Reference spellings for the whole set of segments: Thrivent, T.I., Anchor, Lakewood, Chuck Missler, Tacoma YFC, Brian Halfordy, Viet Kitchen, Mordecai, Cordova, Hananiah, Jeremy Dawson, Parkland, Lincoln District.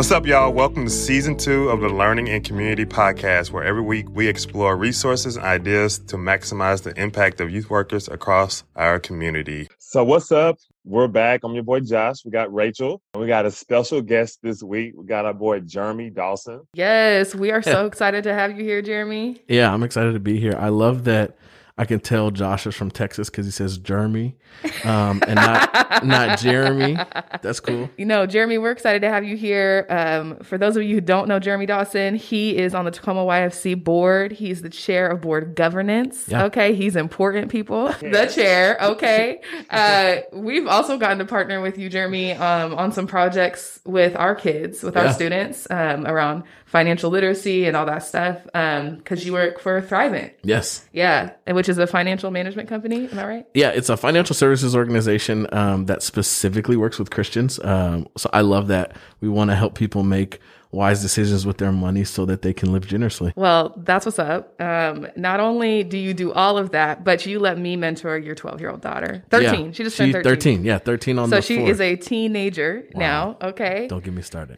What's up, y'all? Welcome to Season 2 of the Learning and Community Podcast, where every week we explore resources and ideas to maximize the impact of youth workers across our community. So what's up? We're back. I'm your boy, Josh. We got Rachel. And we got a special guest this week. We got our boy, Jeremy Dawson. Yes, we are so excited to have you here, Jeremy. Yeah, I'm excited to be here. I love that I can tell Josh is from Texas because he says Jeremy and not Jeremy. That's cool. You know, Jeremy, we're excited to have you here. For those of you who don't know Jeremy Dawson, he is on the Tacoma YFC board. He's the chair of board governance. Yeah. Okay. He's important, people. Yes. The chair. Okay. We've also gotten to partner with you, Jeremy, on some projects with our kids, with our students around financial literacy and all that stuff, because you work for Thrivent. Yes. Yeah. And which is a financial management company. Am I right? Yeah. It's a financial services organization that specifically works with Christians. So I love that. We want to help people make wise decisions with their money so that they can live generously. Well, that's what's up. Not only do you do all of that, but you let me mentor your 12-year-old daughter. 13. Yeah, she just turned 13. 13. Yeah, 13 on the floor. So she is a teenager now. Okay. Don't get me started.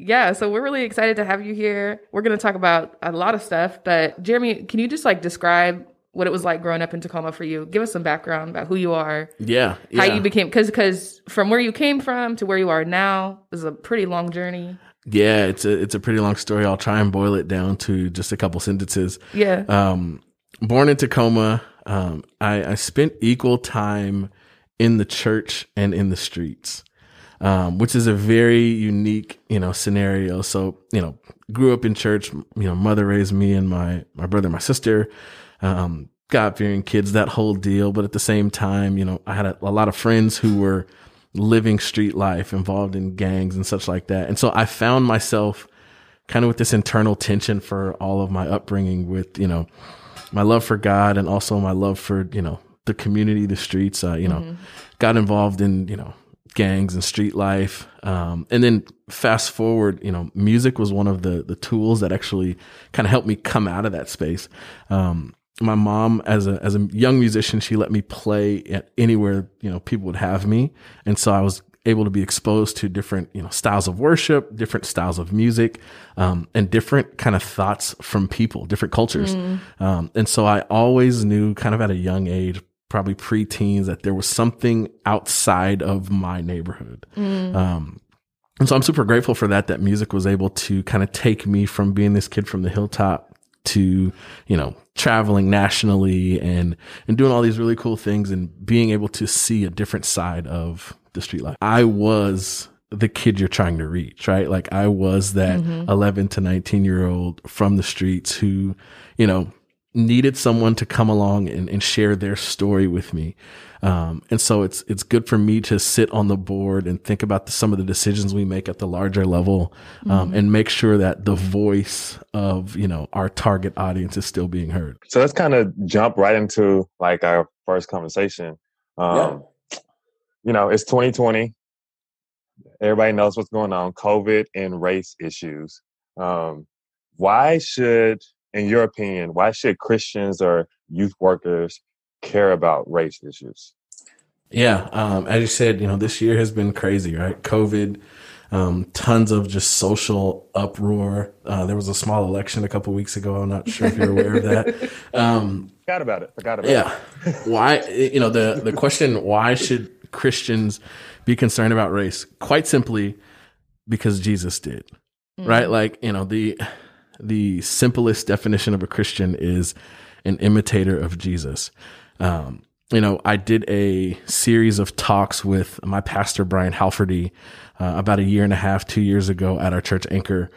Yeah, so we're really excited to have you here. We're going to talk about a lot of stuff, but Jeremy, can you just describe what it was like growing up in Tacoma for you? Give us some background about who you are. Yeah. How you became, because from where you came from to where you are now is a pretty long journey. Yeah, it's a pretty long story. I'll try and boil it down to just a couple sentences. Yeah. Born in Tacoma, I spent equal time in the church and in the streets. Which is a very unique, scenario. So, grew up in church, mother raised me and my brother, and my sister, God-fearing kids, that whole deal. But at the same time, I had a lot of friends who were living street life, involved in gangs and such like that. And so I found myself kind of with this internal tension for all of my upbringing with, my love for God and also my love for, the community, the streets, got involved in, gangs and street life. And then fast forward, music was one of the tools that actually kind of helped me come out of that space. My mom, as a young musician, she let me play at anywhere, people would have me. And so I was able to be exposed to different, styles of worship, different styles of music, and different kind of thoughts from people, different cultures. And so I always knew kind of at a young age, probably preteens, that there was something outside of my neighborhood. And so I'm super grateful for that music was able to kind of take me from being this kid from the hilltop to, traveling nationally and doing all these really cool things and being able to see a different side of the street life. I was the kid you're trying to reach, right? Like I was that 11 to 19-year-old from the streets who, needed someone to come along and share their story with me. And so it's good for me to sit on the board and think about some of the decisions we make at the larger level, and make sure that the voice of, our target audience is still being heard. So let's kind of jump right into our first conversation. It's 2020. Everybody knows what's going on, COVID and race issues. In your opinion, why should Christians or youth workers care about race issues? Yeah. As you said, this year has been crazy, right? COVID, tons of just social uproar. There was a small election a couple weeks ago. I'm not sure if you're aware of that. Forgot about it. Why, the question, why should Christians be concerned about race? Quite simply, because Jesus did, right? The simplest definition of a Christian is an imitator of Jesus. I did a series of talks with my pastor, Brian Halfordy, about 2 years ago at our church, Anchor.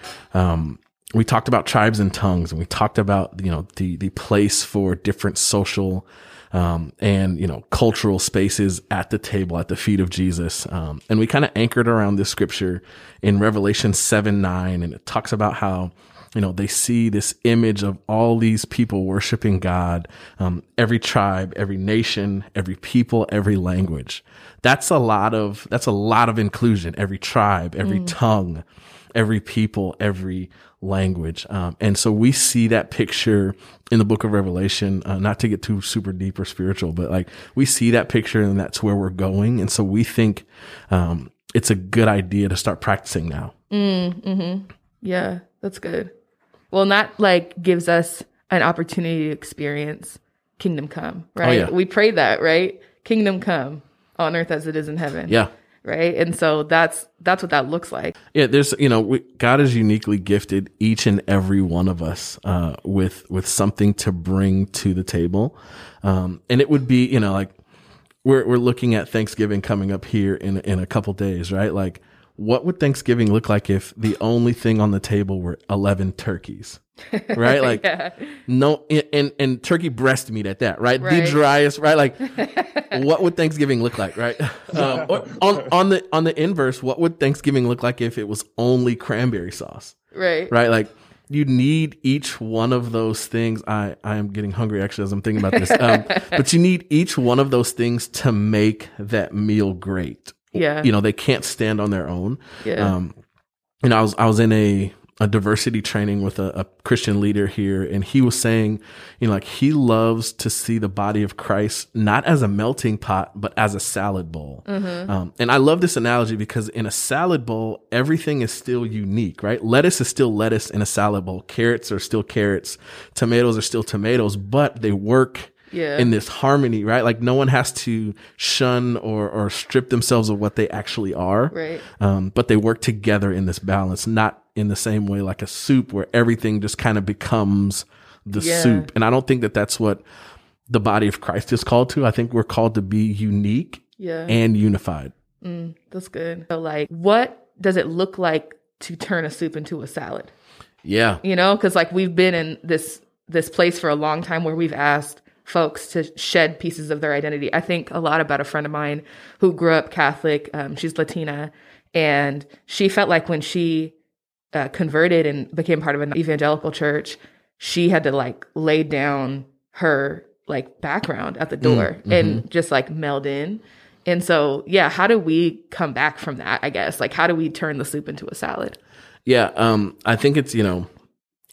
We talked about tribes and tongues, and we talked about, the place for different social and, cultural spaces at the table, at the feet of Jesus. And we kind of anchored around this scripture in Revelation 7:9, and it talks about how they see this image of all these people worshiping God, every tribe, every nation, every people, every language. That's a lot of inclusion, every tribe, every tongue, every people, every language. And so we see that picture in the book of Revelation, not to get too super deep or spiritual, but we see that picture and that's where we're going. And so we think, it's a good idea to start practicing now. Yeah, that's good. Well, and that like gives us an opportunity to experience kingdom come, right? Oh, yeah. We pray that, right? Kingdom come on earth as it is in heaven. Yeah. Right. And so that's what that looks like. Yeah. There's, you know, God has uniquely gifted each and every one of us, with something to bring to the table. And it would be, you know, like we're looking at Thanksgiving coming up here in a couple days, right? Like, what would Thanksgiving look like if the only thing on the table were 11 turkeys, right? Like no, and turkey breast meat at that, right? The driest, right? Like what would Thanksgiving look like, right? On the inverse, what would Thanksgiving look like if it was only cranberry sauce, right? Like you need each one of those things. I am getting hungry actually as I'm thinking about this, but you need each one of those things to make that meal great. Yeah. You know, they can't stand on their own. Yeah. You know, I was in a diversity training with a Christian leader here, and he was saying, you know, like he loves to see the body of Christ, not as a melting pot, but as a salad bowl. Mm-hmm. And I love this analogy because in a salad bowl, everything is still unique, right? Lettuce is still lettuce in a salad bowl. Carrots are still carrots. Tomatoes are still tomatoes, but they work in this harmony, right? Like no one has to shun or strip themselves of what they actually are, right? But they work together in this balance, not in the same way like a soup where everything just kind of becomes the soup. And I don't think that that's what the body of Christ is called to. I think we're called to be unique and unified. That's good. So like, what does it look like to turn a soup into a salad? Yeah. You know, because like we've been in this place for a long time where we've asked folks to shed pieces of their identity. I think a lot about a friend of mine who grew up Catholic. She's Latina, and she felt like when she converted and became part of an evangelical church, she had to like lay down her like background at the door and just like meld in. And so, yeah, how do we come back from that? I guess like how do we turn the soup into a salad? Yeah, I think it's, you know,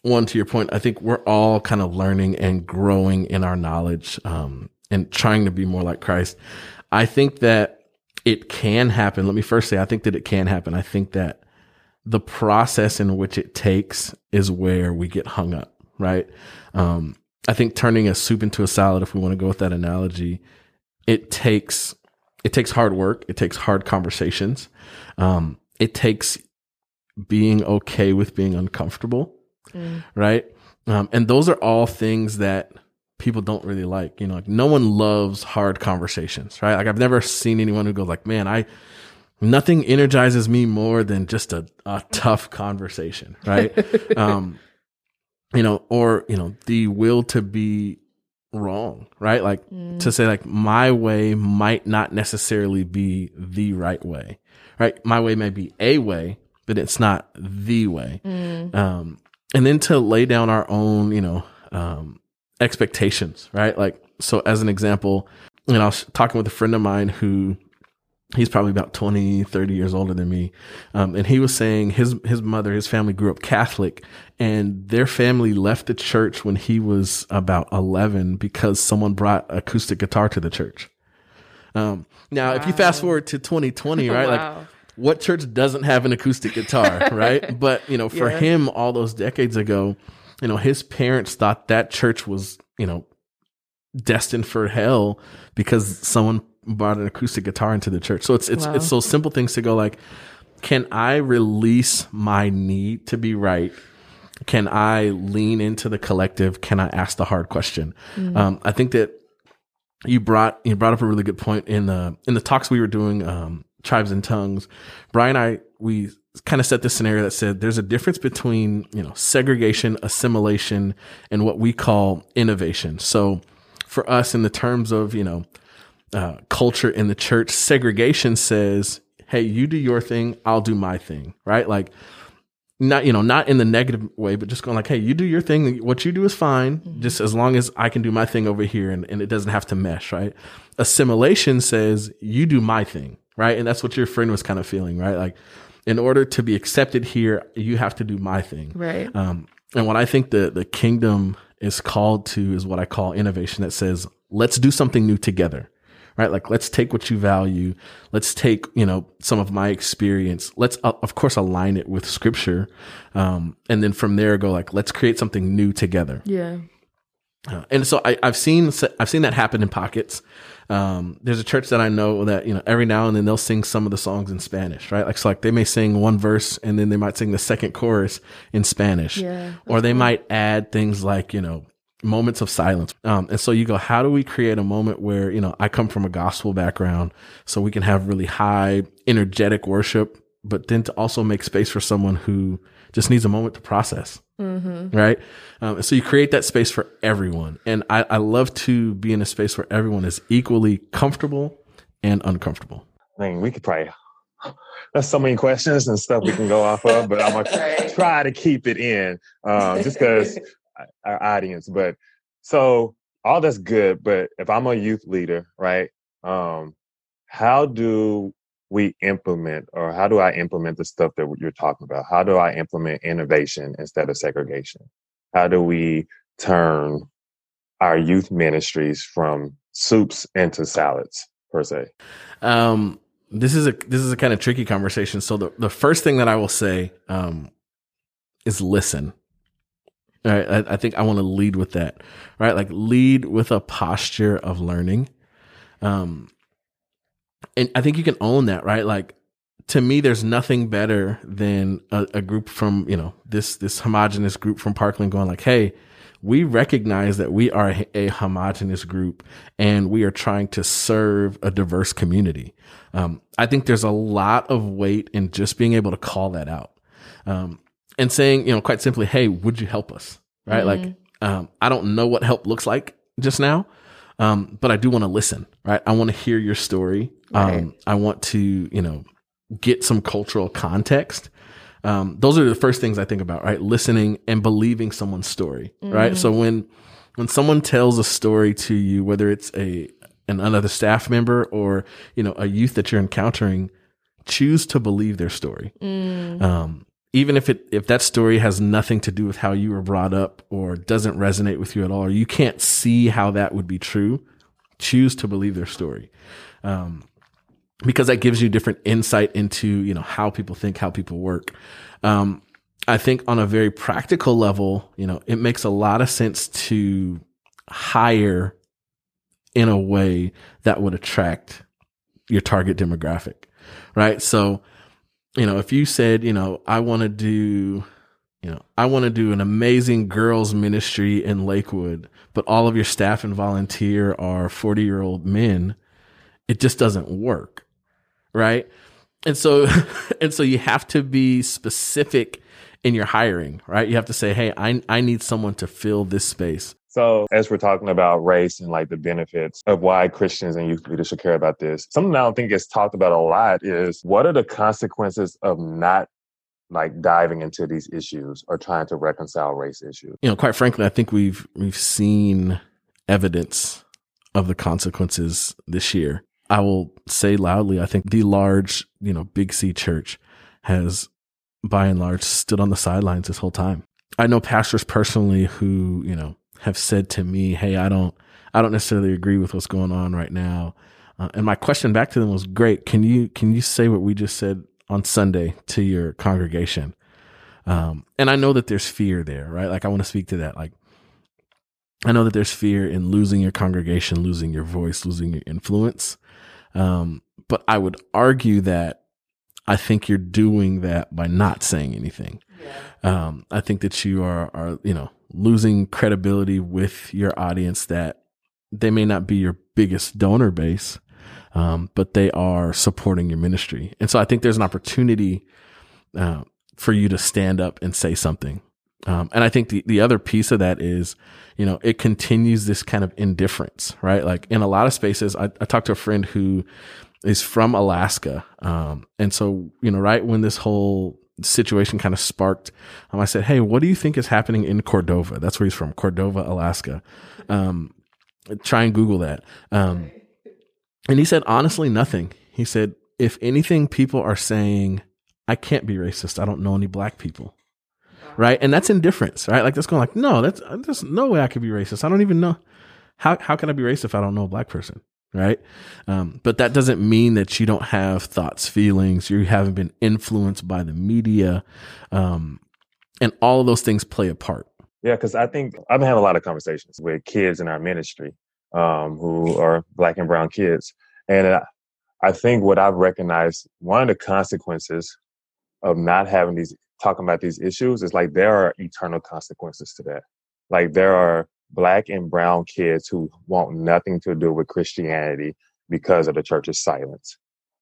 one, to your point, I think we're all kind of learning and growing in our knowledge, and trying to be more like Christ. I think that it can happen. Let me first say, I think that it can happen. I think that the process in which it takes is where we get hung up, right? I think turning a soup into a salad, if we want to go with that analogy, it takes hard work. It takes hard conversations. It takes being okay with being uncomfortable. Right. And those are all things that people don't really like, you know, like no one loves hard conversations, right? Like I've never seen anyone who goes like, man, nothing energizes me more than just a tough conversation. Right. You know, or, you know, the will to be wrong, right? Like to say like my way might not necessarily be the right way, right? My way may be a way, but it's not the way. And then to lay down our own, you know, expectations, right? Like, so as an example, you know, I was talking with a friend of mine who he's probably about 20, 30 years older than me. And he was saying his mother, his family grew up Catholic, and their family left the church when he was about 11 because someone brought acoustic guitar to the church. Now, if you fast forward to 2020, right? Like, what church doesn't have an acoustic guitar, right? But, you know, for him, all those decades ago, you know, his parents thought that church was, you know, destined for hell because someone brought an acoustic guitar into the church. So it's those simple things to go like, can I release my need to be right? Can I lean into the collective? Can I ask the hard question? I think that you brought up a really good point in the talks we were doing, Tribes and Tongues. Brian and I, we kind of set this scenario that said there's a difference between, you know, segregation, assimilation, and what we call innovation. So for us, in the terms of, you know, culture in the church, segregation says, hey, you do your thing, I'll do my thing, right? Like not, you know, not in the negative way, but just going like, hey, you do your thing. What you do is fine. Just as long as I can do my thing over here and it doesn't have to mesh, right? Assimilation says you do my thing. Right. And that's what your friend was kind of feeling, right? Like in order to be accepted here, you have to do my thing. Right. And what I think the kingdom is called to is what I call innovation, that says, let's do something new together. right? Like, let's take what you value. Let's take, you know, some of my experience. Let's, of course, align it with scripture. And then from there go like, let's create something new together. Yeah. And so I've seen that happen in pockets. There's a church that I know that, you know, every now and then they'll sing some of the songs in Spanish, right? Like, so like they may sing one verse and then they might sing the second chorus in Spanish, or they might add things like, you know, moments of silence. And so you go, how do we create a moment where, you know, I come from a gospel background, so we can have really high energetic worship, but then to also make space for someone who just needs a moment to process. Mm-hmm. Right. So you create that space for everyone. And I love to be in a space where everyone is equally comfortable and uncomfortable. I mean, we could probably, that's so many questions and stuff we can go off of, but I'm going to try to keep it in just because our audience. But so all that's good. But if I'm a youth leader, right, how do we implement, or how do I implement the stuff that you're talking about? How do I implement innovation instead of segregation? How do we turn our youth ministries from soups into salads, per se? This is a kind of tricky conversation. So the first thing that I will say is listen. All right, I think I want to lead with that, right? Like, lead with a posture of learning. And I think you can own that, right? Like, to me, there's nothing better than a group from, you know, this homogenous group from Parkland going like, hey, we recognize that we are a homogenous group and we are trying to serve a diverse community. I think there's a lot of weight in just being able to call that out, and saying, you know, quite simply, hey, would you help us? Right? Mm-hmm. Like, I don't know what help looks like just now. But I do want to listen, right? I want to hear your story. Right. I want to, you know, get some cultural context. Those are the first things I think about, right? Listening and believing someone's story, mm-hmm. right? So when someone tells a story to you, whether it's another staff member or, you know, a youth that you're encountering, choose to believe their story. Mm. Even if that story has nothing to do with how you were brought up or doesn't resonate with you at all, or you can't see how that would be true, choose to believe their story. Because that gives you different insight into, you know, how people think, how people work. I think on a very practical level, you know, it makes a lot of sense to hire in a way that would attract your target demographic, right? So, you know, if you said, you know, I want to do an amazing girls ministry in Lakewood, but all of your staff and volunteer are 40-year-old men, it just doesn't work. Right. And so you have to be specific in your hiring, right? You have to say, hey, I need someone to fill this space. So as we're talking about race and like the benefits of why Christians and youth leaders should care about this, something I don't think gets talked about a lot is, what are the consequences of not like diving into these issues or trying to reconcile race issues? You know, quite frankly, I think we've seen evidence of the consequences this year. I will say loudly, I think the large, you know, Big C church has by and large stood on the sidelines this whole time. I know pastors personally who, you know, have said to me, hey, I don't necessarily agree with what's going on right now. And my question back to them was, great, can you say what we just said on Sunday to your congregation? And I know that there's fear there, right? Like, I want to speak to that. Like, I know that there's fear in losing your congregation, losing your voice, losing your influence. But I would argue that I think you're doing that by not saying anything. Yeah. I think that you are, you know, losing credibility with your audience, that they may not be your biggest donor base, but they are supporting your ministry. And so I think there's an opportunity for you to stand up and say something. And I think the other piece of that is, you know, it continues this kind of indifference, right? Like, in a lot of spaces, I talked to a friend who is from Alaska. And so, you know, right when this whole situation kind of sparked, I said, hey, what do you think is happening in Cordova? That's where he's from, Cordova, Alaska. Try and Google that. And he said, honestly, nothing. He said, if anything, people are saying, I can't be racist, I don't know any black people. Right. And that's indifference, right? Like, that's going like, no, there's no way I could be racist. I don't even know. How can I be racist if I don't know a black person? right? But that doesn't mean that you don't have thoughts, feelings, you haven't been influenced by the media. And all of those things play a part. Yeah, because I think I've been having a lot of conversations with kids in our ministry who are Black and brown kids. And I think what I've recognized, one of the consequences of not having these, talking about these issues is like there are eternal consequences to that. Like there are Black and brown kids who want nothing to do with Christianity because of the church's silence.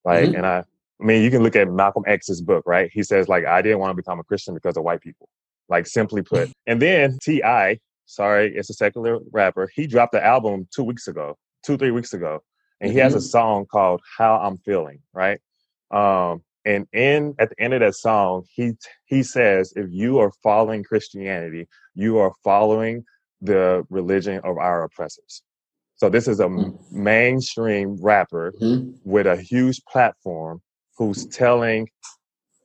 Like, mm-hmm. And I mean, you can look at Malcolm X's book, right? He says, like, I didn't want to become a Christian because of white people, like, simply put. And then T.I., sorry, it's a secular rapper. He dropped the album 3 weeks ago. And he has a song called How I'm Feeling, right? And at the end of that song, he says, if you are following Christianity, you are following the religion of our oppressors. So this is a mainstream rapper with a huge platform who's telling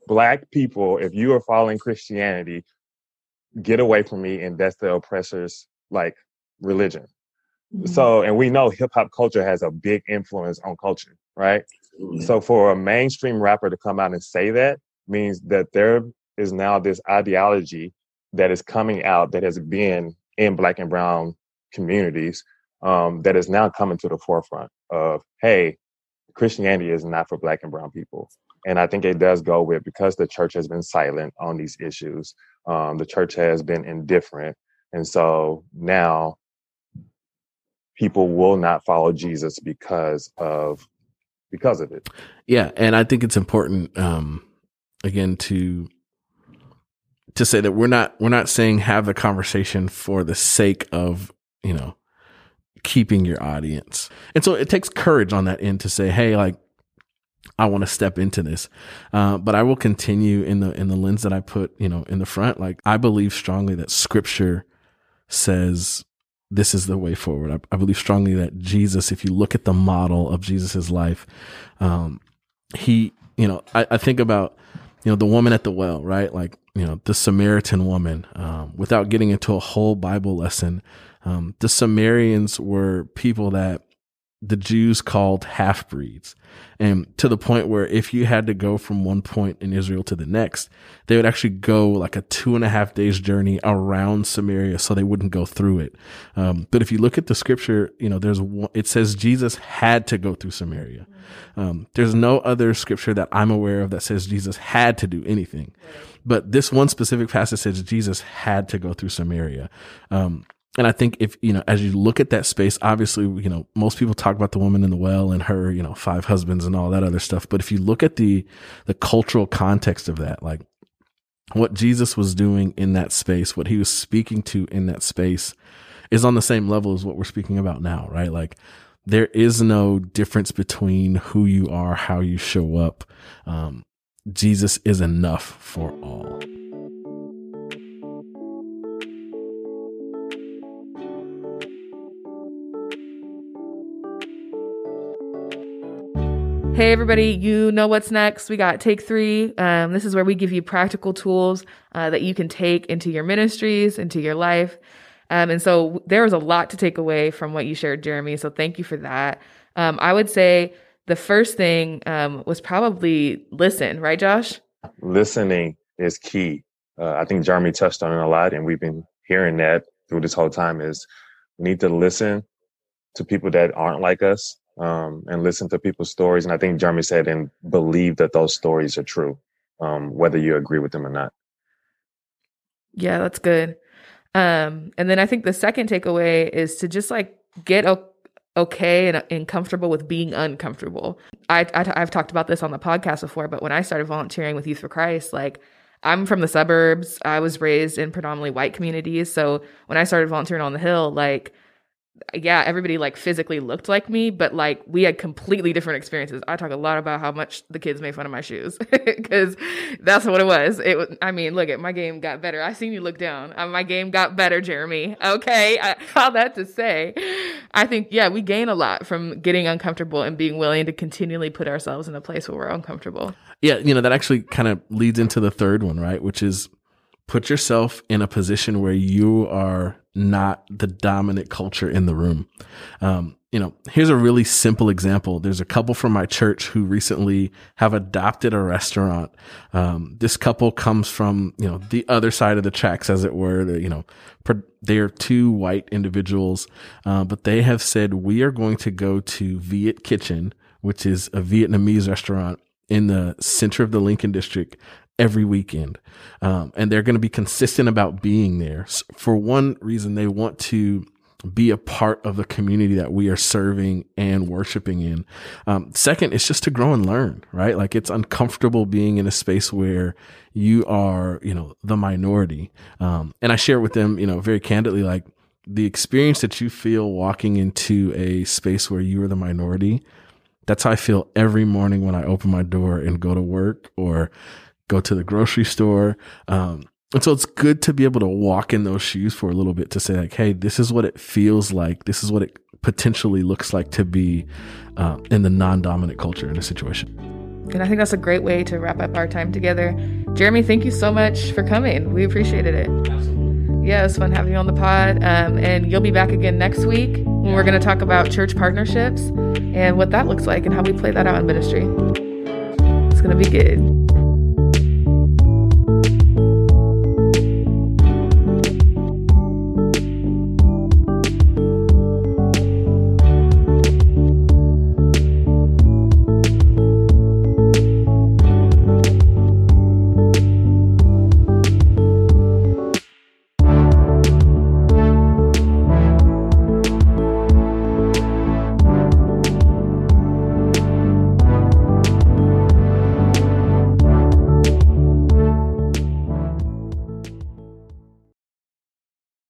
Black people, if you are following Christianity, get away from me. And that's the oppressor's, like, religion. So, and we know hip hop culture has a big influence on culture, right? Mm-hmm. So for a mainstream rapper to come out and say that means that there is now this ideology that is coming out that has been in Black and brown communities that is now coming to the forefront of, hey, Christianity is not for Black and brown people. And I think it does go with, because the church has been silent on these issues, the church has been indifferent. And so now, people will not follow Jesus because of it. Yeah. And I think it's important, again, to say that we're not saying have the conversation for the sake of, you know, keeping your audience. And so it takes courage on that end to say, hey, like, I want to step into this. But I will continue in the lens that I put, you know, in the front. Like, I believe strongly that scripture says, this is the way forward. I believe strongly that Jesus, if you look at the model of Jesus's life, I think about, you know, the woman at the well, right? Like, you know, the Samaritan woman, without getting into a whole Bible lesson, the Samaritans were people that the Jews called half-breeds, and to the point where if you had to go from one point in Israel to the next, they would actually go like a 2.5 days journey around Samaria so they wouldn't go through it. But if you look at the scripture, you know, it says Jesus had to go through Samaria. There's no other scripture that I'm aware of that says Jesus had to do anything, but this one specific passage says Jesus had to go through Samaria. And I think if, you know, as you look at that space, obviously, you know, most people talk about the woman in the well and her, you know, 5 husbands and all that other stuff. But if you look at the cultural context of that, like what Jesus was doing in that space, what he was speaking to in that space is on the same level as what we're speaking about now, right? Like, there is no difference between who you are, how you show up. Jesus is enough for all. Hey, everybody, you know what's next. We got Take 3. This is where we give you practical tools that you can take into your ministries, into your life. And so there was a lot to take away from what you shared, Jeremy. So thank you for that. I would say the first thing was probably listen, right, Josh? Listening is key. I think Jeremy touched on it a lot, and we've been hearing that through this whole time, is we need to listen to people that aren't like us. And listen to people's stories. And I think Jeremy said, and believe that those stories are true, whether you agree with them or not. Yeah, that's good. And then I think the second takeaway is to just like get okay and comfortable with being uncomfortable. I've talked about this on the podcast before, but when I started volunteering with Youth for Christ, like, I'm from the suburbs. I was raised in predominantly white communities. So when I started volunteering on the Hill, like, yeah, everybody like physically looked like me, but like we had completely different experiences. I talk a lot about how much the kids made fun of my shoes because that's what it was. I mean, look at my game got better. I seen you look down. My game got better, Jeremy. Okay. All that to say, I think, yeah, we gain a lot from getting uncomfortable and being willing to continually put ourselves in a place where we're uncomfortable. Yeah. You know, that actually kind of leads into the third one, right? Which is put yourself in a position where you are not the dominant culture in the room. You know, here's a really simple example. There's a couple from my church who recently have adopted a restaurant. This couple comes from, you know, the other side of the tracks, as it were. They're, you know, they are two white individuals, but they have said, we are going to go to Viet Kitchen, which is a Vietnamese restaurant in the center of the Lincoln District, every weekend. And they're going to be consistent about being there. For one reason, they want to be a part of the community that we are serving and worshiping in. Second, it's just to grow and learn, right? Like, it's uncomfortable being in a space where you are, you know, the minority. And I share with them, you know, very candidly, like, the experience that you feel walking into a space where you are the minority, that's how I feel every morning when I open my door and go to work or go to the grocery store. And so it's good to be able to walk in those shoes for a little bit to say, like, hey, this is what it feels like. This is what it potentially looks like to be in the non-dominant culture in a situation. And I think that's a great way to wrap up our time together. Jeremy, thank you so much for coming. We appreciated it. Absolutely. Yeah, it was fun having you on the pod. And you'll be back again next week when we're going to talk about church partnerships and what that looks like and how we play that out in ministry. It's going to be good.